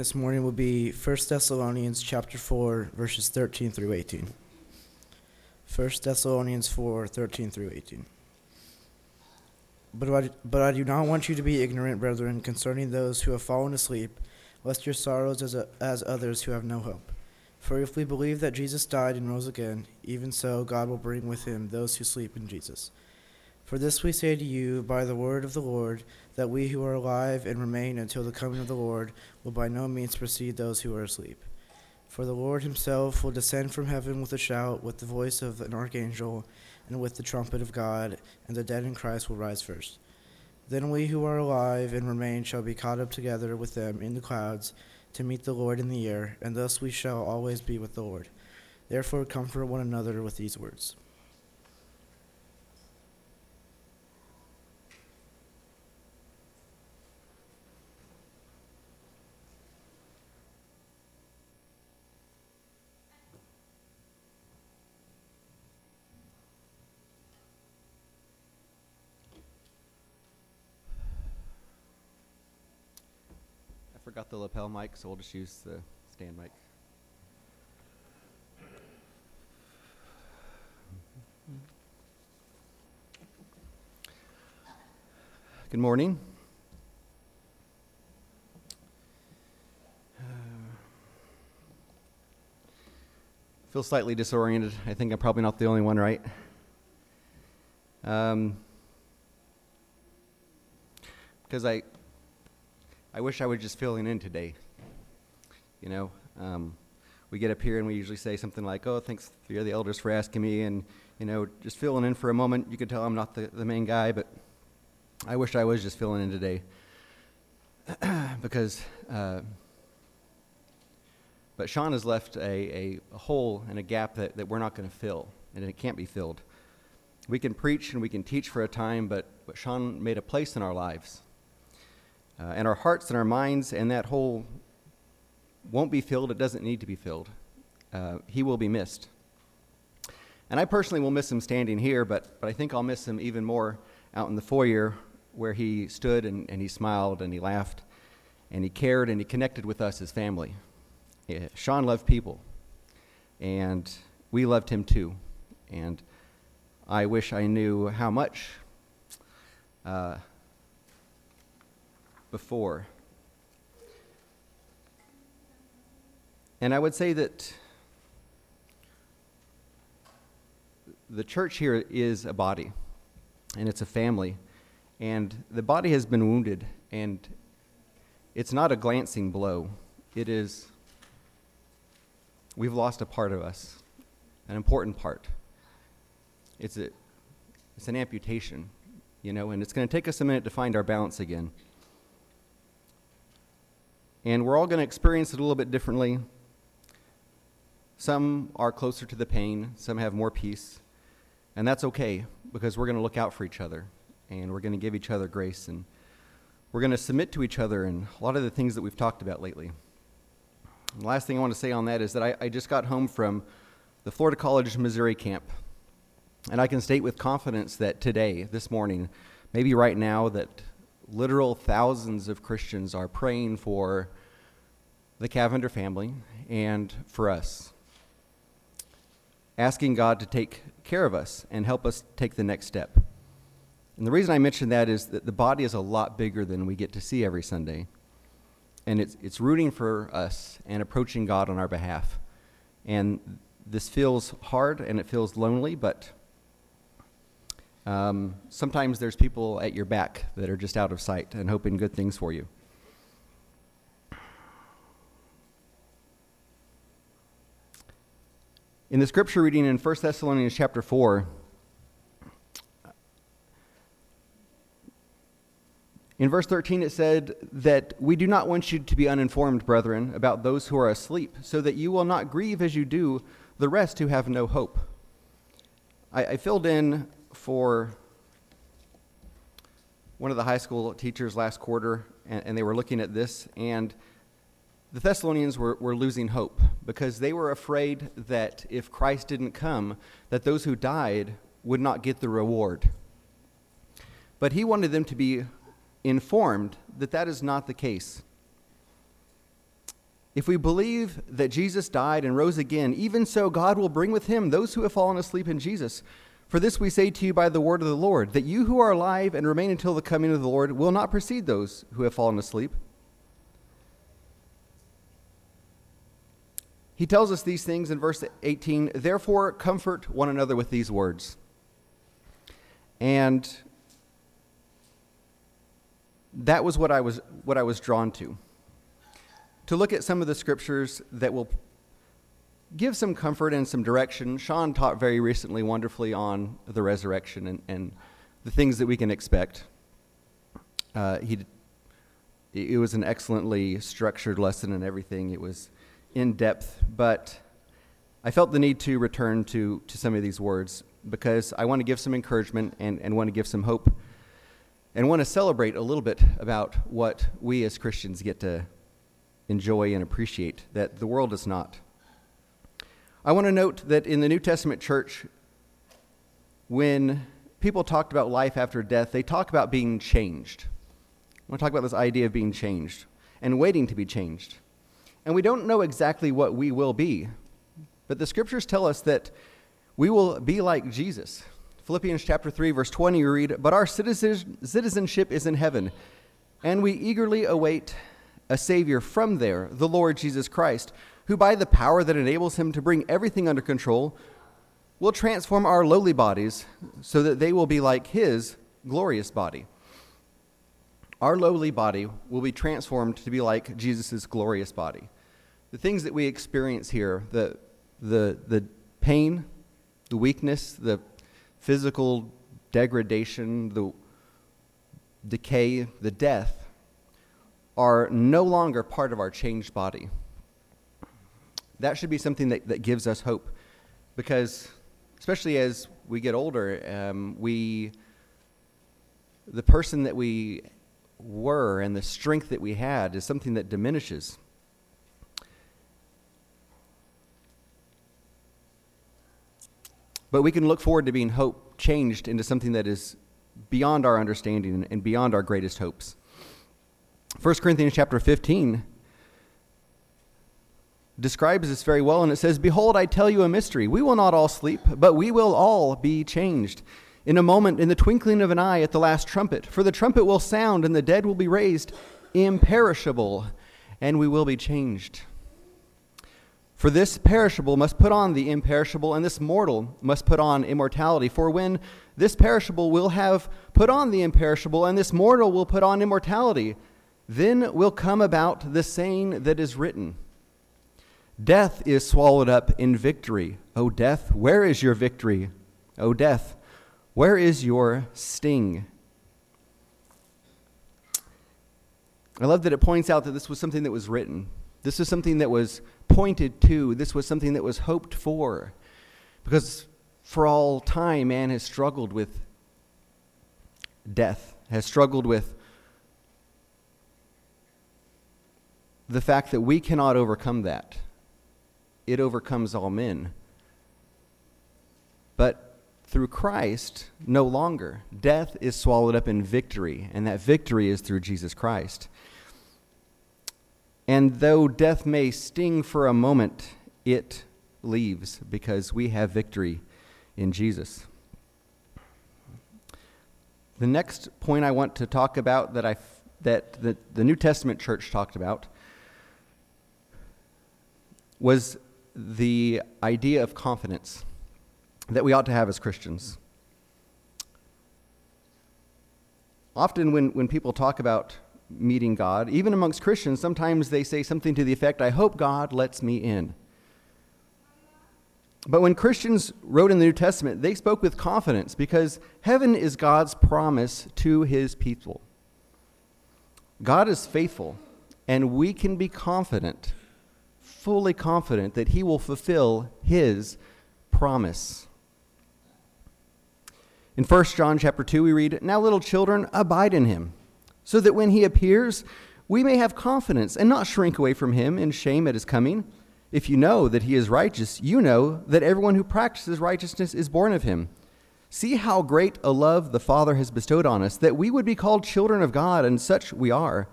This morning will be 1 Thessalonians chapter 4, verses 13 through 18. 1 Thessalonians 4, 13 through 18. But I do not want you to be ignorant, brethren, concerning those who have fallen asleep, lest your sorrows as others who have no hope. For if we believe that Jesus died and rose again, even so God will bring with him those who sleep in Jesus. For this we say to you by the word of the Lord, that we who are alive and remain until the coming of the Lord will by no means precede those who are asleep. For the Lord himself will descend from heaven with a shout, with the voice of an archangel, and with the trumpet of God, and the dead in Christ will rise first. Then we who are alive and remain shall be caught up together with them in the clouds to meet the Lord in the air, and thus we shall always be with the Lord. Therefore comfort one another with these words. Got the lapel mic, so we'll just use the stand mic. Good morning. Feel slightly disoriented. I think I'm probably not the only one, right? Because I wish I was just filling in today. You know, we get up here and we usually say something like, oh, thanks to the elders for asking me, and, you know, just filling in for a moment. You could tell I'm not the main guy, but I wish I was just filling in today. Because, but Sean has left a hole and a gap that we're not going to fill, and it can't be filled. We can preach and we can teach for a time, but Sean made a place in our lives. And our hearts and our minds, and that hole won't be filled. It doesn't need to be filled. He will be missed. And I personally will miss him standing here, but I think I'll miss him even more out in the foyer where he stood and he smiled and he laughed and he cared and he connected with us as family. Yeah, Sean loved people, and we loved him too. And I wish I knew how much before. And I would say that the church here is a body, and it's a family, and the body has been wounded, and it's not a glancing blow. It is, we've lost a part of us, an important part. It's an amputation, you know, and it's going to take us a minute to find our balance again. And we're all going to experience it a little bit differently. Some are closer to the pain. Some have more peace. And that's okay, because we're going to look out for each other. And we're going to give each other grace. And we're going to submit to each other and a lot of the things that we've talked about lately. And the last thing I want to say on that is that I just got home from the Florida College, Missouri camp. And I can state with confidence that today, this morning, maybe right now, that literal thousands of Christians are praying for the Cavender family and for us, asking God to take care of us and help us take the next step. And the reason I mention that is that the body is a lot bigger than we get to see every Sunday, and it's rooting for us and approaching God on our behalf. And this feels hard and it feels lonely, but sometimes there's people at your back that are just out of sight and hoping good things for you. In the scripture reading in 1 Thessalonians chapter 4, in verse 13 it said that we do not want you to be uninformed, brethren, about those who are asleep, so that you will not grieve as you do the rest who have no hope. I filled in for one of the high school teachers last quarter, and they were looking at this, and the Thessalonians were losing hope because they were afraid that if Christ didn't come, that those who died would not get the reward. But he wanted them to be informed that that is not the case. If we believe that Jesus died and rose again, even so God will bring with him those who have fallen asleep in Jesus. For this we say to you by the word of the Lord, that you who are alive and remain until the coming of the Lord will not precede those who have fallen asleep. He tells us these things in verse 18, therefore comfort one another with these words. And that was what I was drawn to look at some of the scriptures that will give some comfort and some direction. Sean taught very recently wonderfully on the resurrection and the things that we can expect. It was an excellently structured lesson and everything. It was in depth, but I felt the need to return to some of these words because I want to give some encouragement and want to give some hope and want to celebrate a little bit about what we as Christians get to enjoy and appreciate that the world does not. I want to note that in the New Testament church, when people talked about life after death, they talk about being changed. I want to talk about this idea of being changed and waiting to be changed. And we don't know exactly what we will be, but the scriptures tell us that we will be like Jesus. Philippians chapter 3, verse 20, we read, but our citizenship is in heaven, and we eagerly await a Savior from there, the Lord Jesus Christ, who by the power that enables him to bring everything under control will transform our lowly bodies so that they will be like his glorious body. Our lowly body will be transformed to be like Jesus' glorious body. The things that we experience here, the pain, the weakness, the physical degradation, the decay, the death, are no longer part of our changed body. That should be something that gives us hope, because especially as we get older, the person that we were and the strength that we had is something that diminishes. But we can look forward to being changed into something that is beyond our understanding and beyond our greatest hopes. 1 Corinthians chapter 15 describes this very well, and it says, behold, I tell you a mystery. We will not all sleep, but we will all be changed. In a moment, in the twinkling of an eye, at the last trumpet. For the trumpet will sound, and the dead will be raised imperishable, and we will be changed. For this perishable must put on the imperishable, and this mortal must put on immortality. For when this perishable will have put on the imperishable, and this mortal will put on immortality, then will come about the saying that is written, death is swallowed up in victory. O death, where is your victory? O death, where is your sting? I love that it points out that this was something that was written. This is something that was pointed to. This was something that was hoped for. Because for all time, man has struggled with death, has struggled with the fact that we cannot overcome that. It overcomes all men. But through Christ, no longer. Death is swallowed up in victory, and that victory is through Jesus Christ. And though death may sting for a moment, it leaves because we have victory in Jesus. The next point I want to talk about that the New Testament church talked about was the idea of confidence that we ought to have as Christians. Often when people talk about meeting God, even amongst Christians, sometimes they say something to the effect, I hope God lets me in. But when Christians wrote in the New Testament, they spoke with confidence because heaven is God's promise to his people. God is faithful, and we can be confident, fully confident, that he will fulfill his promise. In 1 John chapter 2, we read, now little children, abide in him, so that when he appears, we may have confidence and not shrink away from him in shame at his coming. If you know that he is righteous, you know that everyone who practices righteousness is born of him. See how great a love the Father has bestowed on us, that we would be called children of God, and such we are.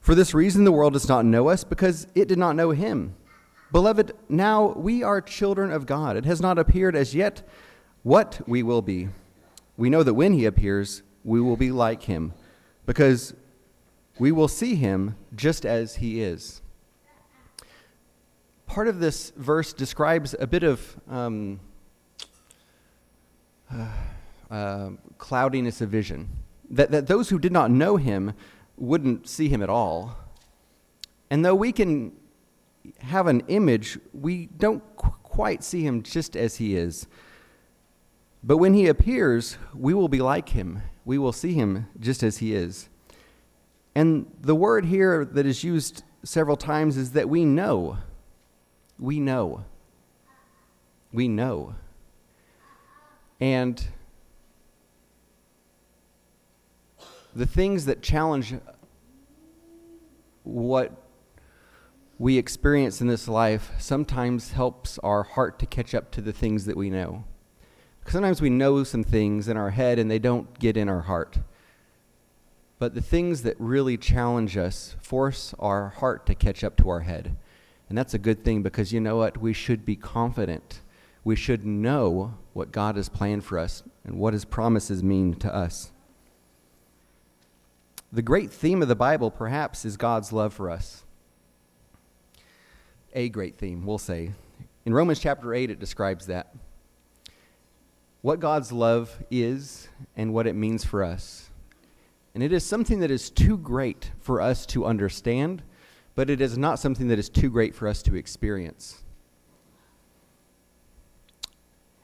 For this reason the world does not know us, because it did not know him. Beloved, now we are children of God. It has not appeared as yet what we will be. We know that when he appears, we will be like him, because we will see him just as he is. Part of this verse describes a bit of cloudiness of vision, that those who did not know him wouldn't see him at all. And though we can have an image, we don't quite see him just as he is. But when he appears, we will be like him. We will see him just as he is. And the word here that is used several times is that we know. We know. We know. And the things that challenge what we experience in this life sometimes helps our heart to catch up to the things that we know. Because sometimes we know some things in our head and they don't get in our heart. But the things that really challenge us force our heart to catch up to our head. And that's a good thing, because you know what? We should be confident. We should know what God has planned for us and what his promises mean to us. The great theme of the Bible, perhaps, is God's love for us. A great theme, we'll say. In Romans chapter 8, it describes that. What God's love is and what it means for us. And it is something that is too great for us to understand, but it is not something that is too great for us to experience.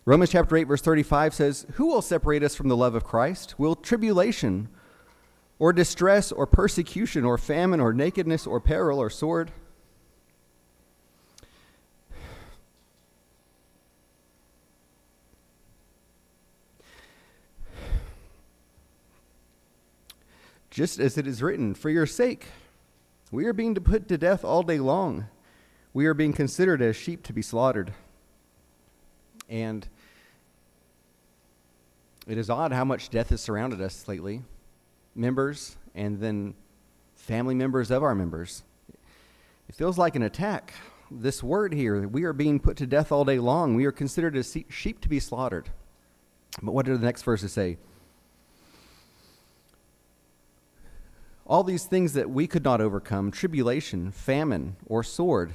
Romans chapter 8, verse 35 says, "Who will separate us from the love of Christ? Will tribulation, or distress, or persecution, or famine, or nakedness, or peril, or sword?" Just as it is written, "For your sake, we are being put to death all day long. We are being considered as sheep to be slaughtered." And it is odd how much death has surrounded us lately. Members, and then family members of our members. It feels like an attack. This word here, we are being put to death all day long. We are considered as sheep to be slaughtered. But what do the next verses say? All these things that we could not overcome, tribulation, famine, or sword.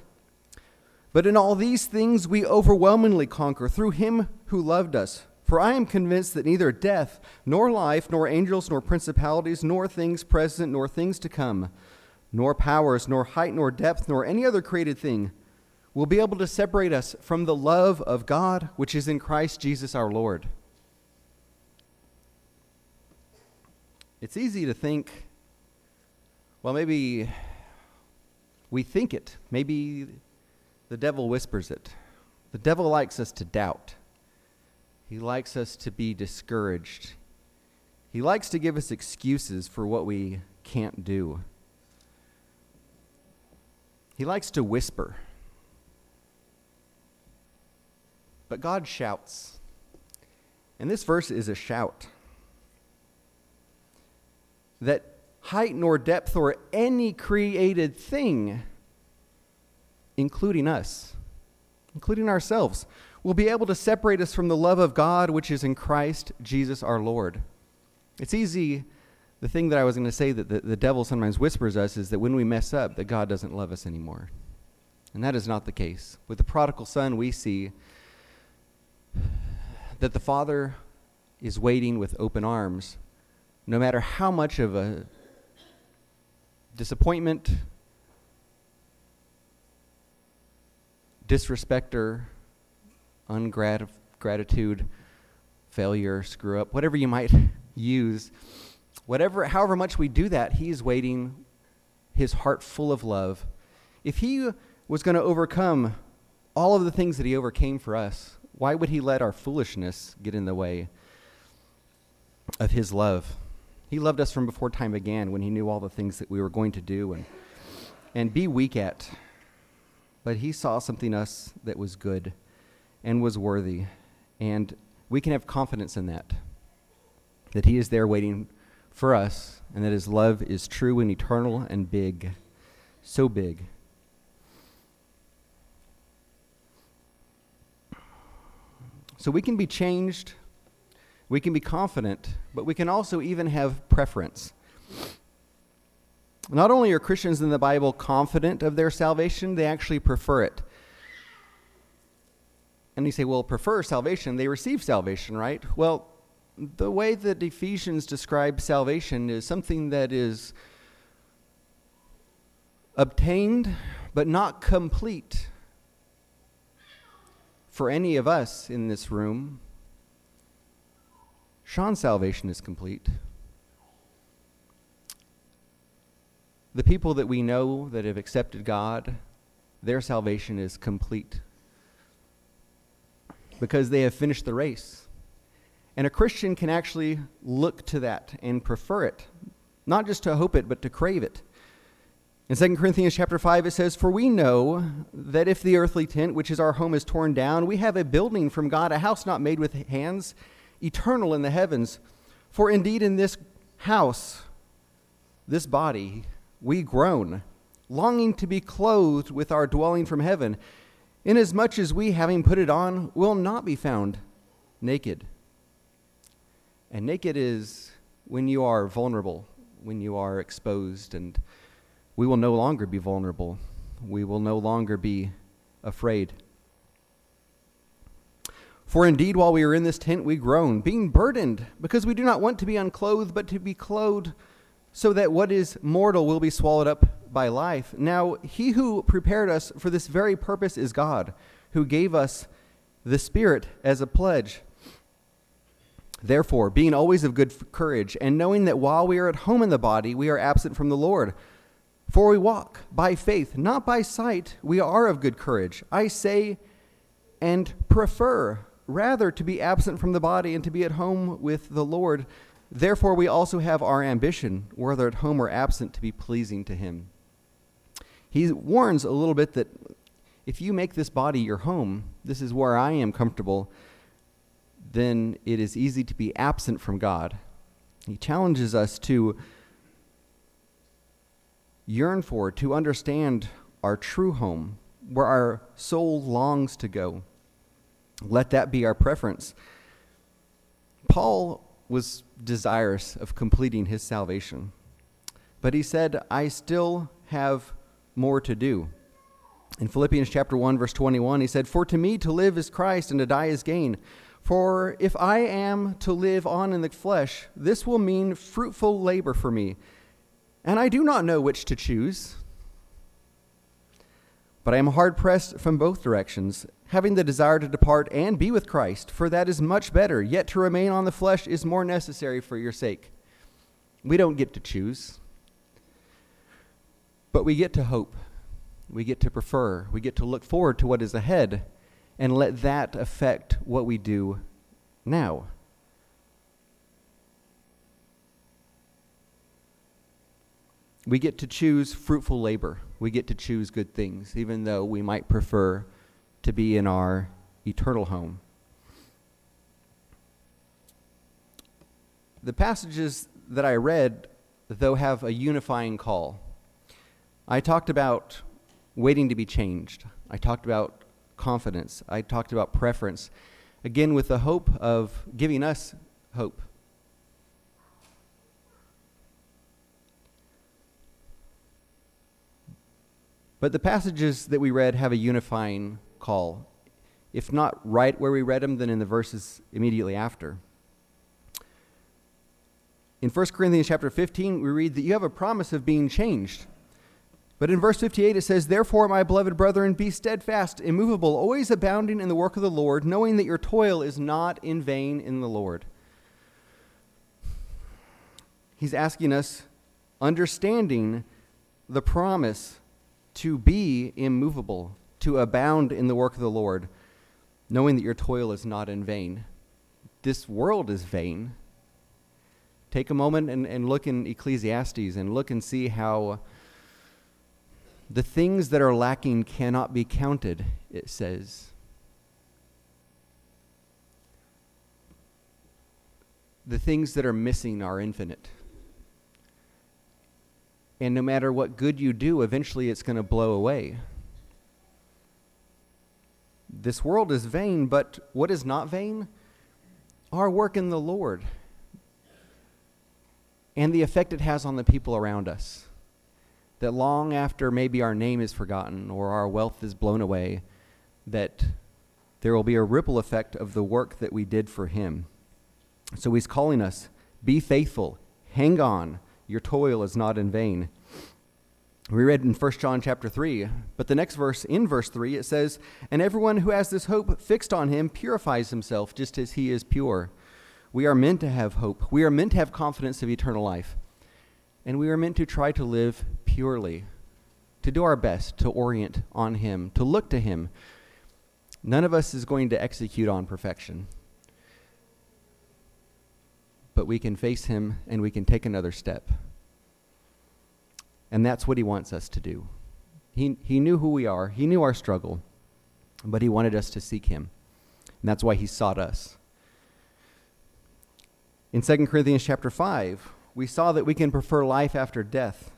But in all these things we overwhelmingly conquer through him who loved us. For I am convinced that neither death, nor life, nor angels, nor principalities, nor things present, nor things to come, nor powers, nor height, nor depth, nor any other created thing will be able to separate us from the love of God, which is in Christ Jesus our Lord. It's easy to think, well, maybe we think it. Maybe the devil whispers it. The devil likes us to doubt. He likes us to be discouraged. He likes to give us excuses for what we can't do. He likes to whisper. But God shouts. And this verse is a shout. That height nor depth or any created thing, including us, including ourselves, will be able to separate us from the love of God, which is in Christ Jesus our Lord. It's easy, the thing that I was going to say that the devil sometimes whispers us is that when we mess up, that God doesn't love us anymore. And that is not the case. With the prodigal son, we see that the Father is waiting with open arms, no matter how much of a disappointment, disrespecter, ungratitude, failure, screw up, whatever you might use, however much we do that, he's waiting, his heart full of love. If he was going to overcome all of the things that he overcame for us, why would he let our foolishness get in the way of his love? He loved us from before time began, when he knew all the things that we were going to do and be weak at. But he saw something in us that was good and was worthy, and we can have confidence in that he is there waiting for us, and that his love is true and eternal and big, so big. So we can be changed, we can be confident, but we can also even have preference. Not only are Christians in the Bible confident of their salvation, they actually prefer it. And you say, well, prefer salvation, they receive salvation, right? Well, the way that Ephesians describes salvation is something that is obtained but not complete for any of us in this room. Sean's salvation is complete. The people that we know that have accepted God, their salvation is complete because they have finished the race. And a Christian can actually look to that and prefer it, not just to hope it, but to crave it. In 2 Corinthians chapter 5, it says, "For we know that if the earthly tent, which is our home, is torn down, we have a building from God, a house not made with hands, eternal in the heavens. For indeed in this house, this body, we groan, longing to be clothed with our dwelling from heaven, inasmuch as we, having put it on, will not be found naked." And naked is when you are vulnerable, when you are exposed, and we will no longer be vulnerable. We will no longer be afraid. "For indeed, while we are in this tent, we groan, being burdened, because we do not want to be unclothed, but to be clothed, so that what is mortal will be swallowed up by life. Now, he who prepared us for this very purpose is God, who gave us the Spirit as a pledge. Therefore, being always of good courage, and knowing that while we are at home in the body, we are absent from the Lord. For we walk by faith, not by sight. We are of good courage. I say and prefer rather to be absent from the body and to be at home with the Lord. Therefore, we also have our ambition, whether at home or absent, to be pleasing to him." He warns a little bit that if you make this body your home, this is where I am comfortable, then it is easy to be absent from God. He challenges us to yearn for, to understand our true home, where our soul longs to go. Let that be our preference. Paul was desirous of completing his salvation, but he said, "I still have more to do." In Philippians chapter 1, verse 21, he said, "For to me to live is Christ, and to die is gain. For if I am to live on in the flesh, this will mean fruitful labor for me, and I do not know which to choose. But I am hard-pressed from both directions, having the desire to depart and be with Christ, for that is much better, yet to remain on the flesh is more necessary for your sake." We don't get to choose, but we get to hope. We get to prefer. We get to look forward to what is ahead, and let that affect what we do now. We get to choose fruitful labor. We get to choose good things, even though we might prefer to be in our eternal home. The passages that I read, though, have a unifying call. I talked about waiting to be changed. I talked about confidence. I talked about preference, again with the hope of giving us hope. But the passages that we read have a unifying call, if not right where we read them, then in the verses immediately after. In 1 Corinthians chapter 15, we read that you have a promise of being changed. But in verse 58, it says, "Therefore, my beloved brethren, be steadfast, immovable, always abounding in the work of the Lord, knowing that your toil is not in vain in the Lord." He's asking us, understanding the promise to be immovable, to abound in the work of the Lord, knowing that your toil is not in vain. This world is vain. Take a moment and look in Ecclesiastes and look and see how the things that are lacking cannot be counted, it says. The things that are missing are infinite. And no matter what good you do, eventually it's going to blow away. This world is vain, but what is not vain? Our work in the Lord and the effect it has on the people around us. That long after maybe our name is forgotten or our wealth is blown away, that there will be a ripple effect of the work that we did for him. So he's calling us, be faithful, hang on, your toil is not in vain. We read in 1 John chapter 3, but the next verse, in verse 3, it says, and everyone who has this hope fixed on him purifies himself just as he is pure. We are meant to have hope. We are meant to have confidence of eternal life. And we are meant to try to live purely, to do our best, to orient on him, to look to him. None of us is going to execute on perfection. But we can face him and we can take another step. And that's what he wants us to do. He knew who we are. He knew our struggle. But he wanted us to seek him. And that's why he sought us. In 2 Corinthians chapter 5, we saw that we can prefer life after death.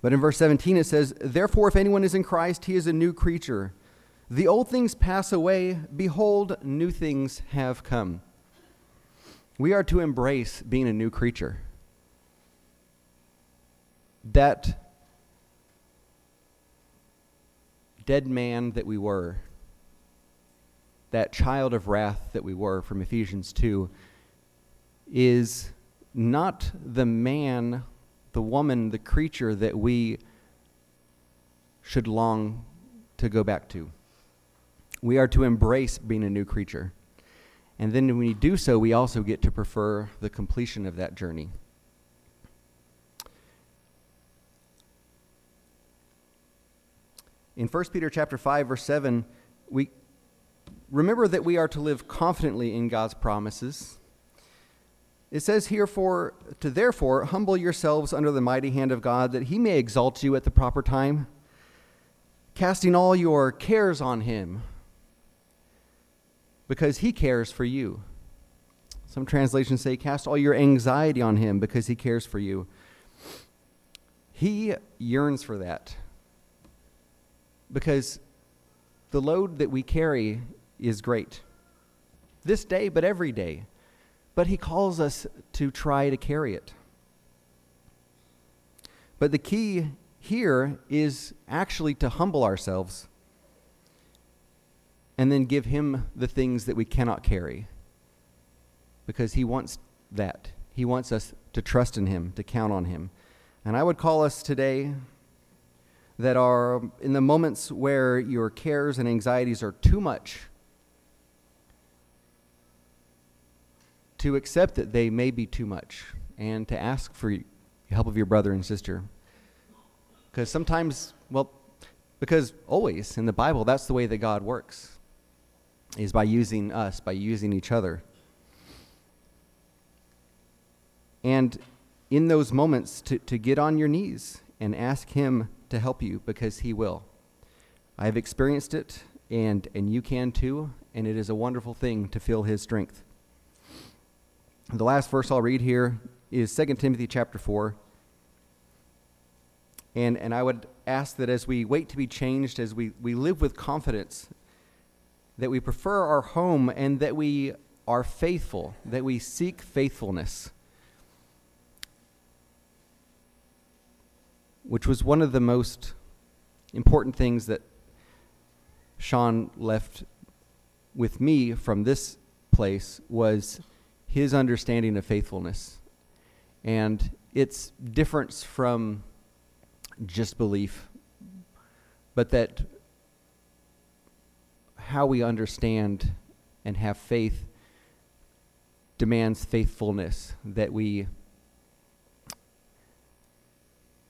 But in verse 17 it says, therefore if anyone is in Christ, he is a new creature. The old things pass away. Behold, new things have come. We are to embrace being a new creature. That dead man that we were, that child of wrath that we were from Ephesians 2, is not the man, the woman, the creature that we should long to go back to. We are to embrace being a new creature. And then when we do so, we also get to prefer the completion of that journey. In 1 Peter chapter 5, verse 7, we remember that we are to live confidently in God's promises. It says, therefore, humble yourselves under the mighty hand of God, that he may exalt you at the proper time, casting all your cares on him, because he cares for you. Some translations say, cast all your anxiety on him, because he cares for you. He yearns for that. Because the load that we carry is great. This day, but every day. But he calls us to try to carry it. But the key here is actually to humble ourselves and then give him the things that we cannot carry. Because he wants that. He wants us to trust in him, to count on him. And I would call us today that are in the moments where your cares and anxieties are too much, to accept that they may be too much and to ask for the help of your brother and sister. Because sometimes, because always in the Bible, that's the way that God works, is by using us, by using each other. And in those moments, to get on your knees and ask him to help you, because he will. I've experienced it, and you can too, and it is a wonderful thing to feel his strength. The last verse I'll read here is 2 Timothy chapter 4. And I would ask that as we wait to be changed, as we live with confidence, that we prefer our home and that we are faithful, that we seek faithfulness, which was one of the most important things that Sean left with me from this place, was his understanding of faithfulness and its difference from just belief, but that how we understand and have faith demands faithfulness, that we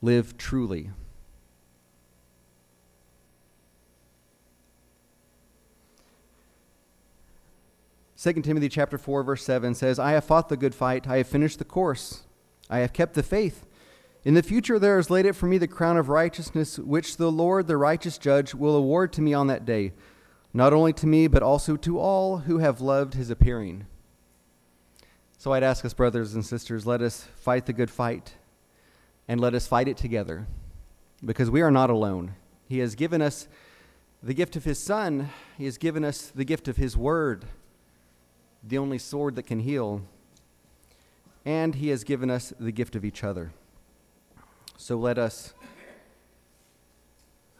live truly. Second Timothy chapter 4, verse 7 says, I have fought the good fight, I have finished the course, I have kept the faith. In the future there is laid up for me the crown of righteousness, which the Lord, the righteous judge, will award to me on that day, not only to me, but also to all who have loved his appearing. So I'd ask us, brothers and sisters, let us fight the good fight. and let us fight it together, because we are not alone. He has given us the gift of his Son. He has given us the gift of his word, the only sword that can heal. And he has given us the gift of each other. So let us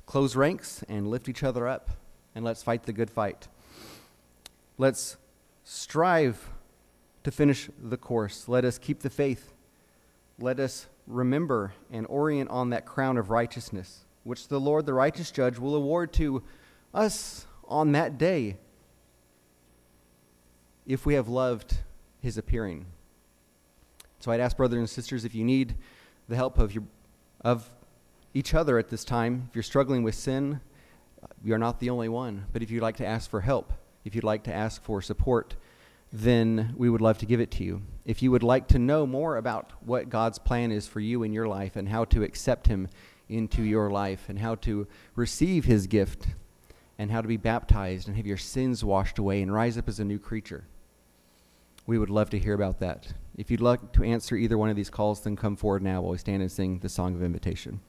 close ranks and lift each other up, and let's fight the good fight. Let's strive to finish the course. Let us keep the faith. Let us remember and orient on that crown of righteousness, which the Lord, the righteous judge, will award to us on that day if we have loved his appearing. So I'd ask, brothers and sisters, if you need the help of each other at this time, if you're struggling with sin, you're not the only one. But if you'd like to ask for help, if you'd like to ask for support, then we would love to give it to you. If you would like to know more about what God's plan is for you in your life and how to accept him into your life and how to receive his gift and how to be baptized and have your sins washed away and rise up as a new creature, we would love to hear about that. If you'd like to answer either one of these calls, then come forward now while we stand and sing the Song of Invitation.